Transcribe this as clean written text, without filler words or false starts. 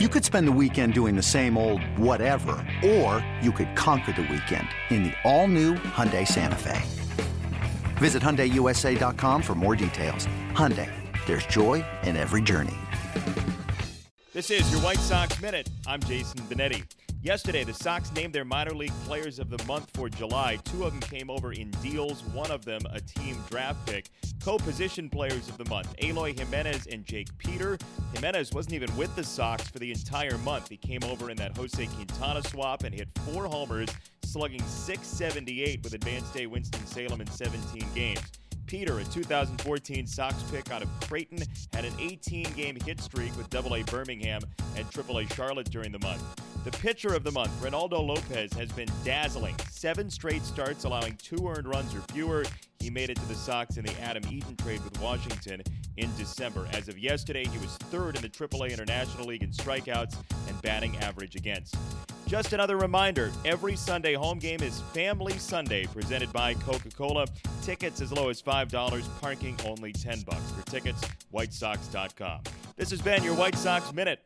You could spend the weekend doing the same old whatever, or you could conquer the weekend in the all-new Hyundai Santa Fe. Visit HyundaiUSA.com for more details. Hyundai, there's joy in every journey. This is your White Sox Minute. I'm Jason Benetti. Yesterday, the Sox named their minor league players of the month for July. Two of them came over in deals, one of them a team draft pick. Co-position players of the month, Aloy Jimenez and Jake Peter. Jimenez wasn't even with the Sox for the entire month. He came over in that Jose Quintana swap and hit four homers, slugging .678 with advanced day Winston-Salem in 17 games. Peter, a 2014 Sox pick out of Creighton, had an 18-game hit streak with AA Birmingham and AAA Charlotte during the month. The pitcher of the month, Ronaldo Lopez, has been dazzling. 7 straight starts, allowing 2 earned runs or fewer. He made it to the Sox in the Adam Eaton trade with Washington in December. As of yesterday, he was third in the AAA International League in strikeouts and batting average against. Just another reminder, every Sunday home game is Family Sunday, presented by Coca-Cola. Tickets as low as $5, parking only $10. For tickets, WhiteSox.com. This has been your White Sox Minute.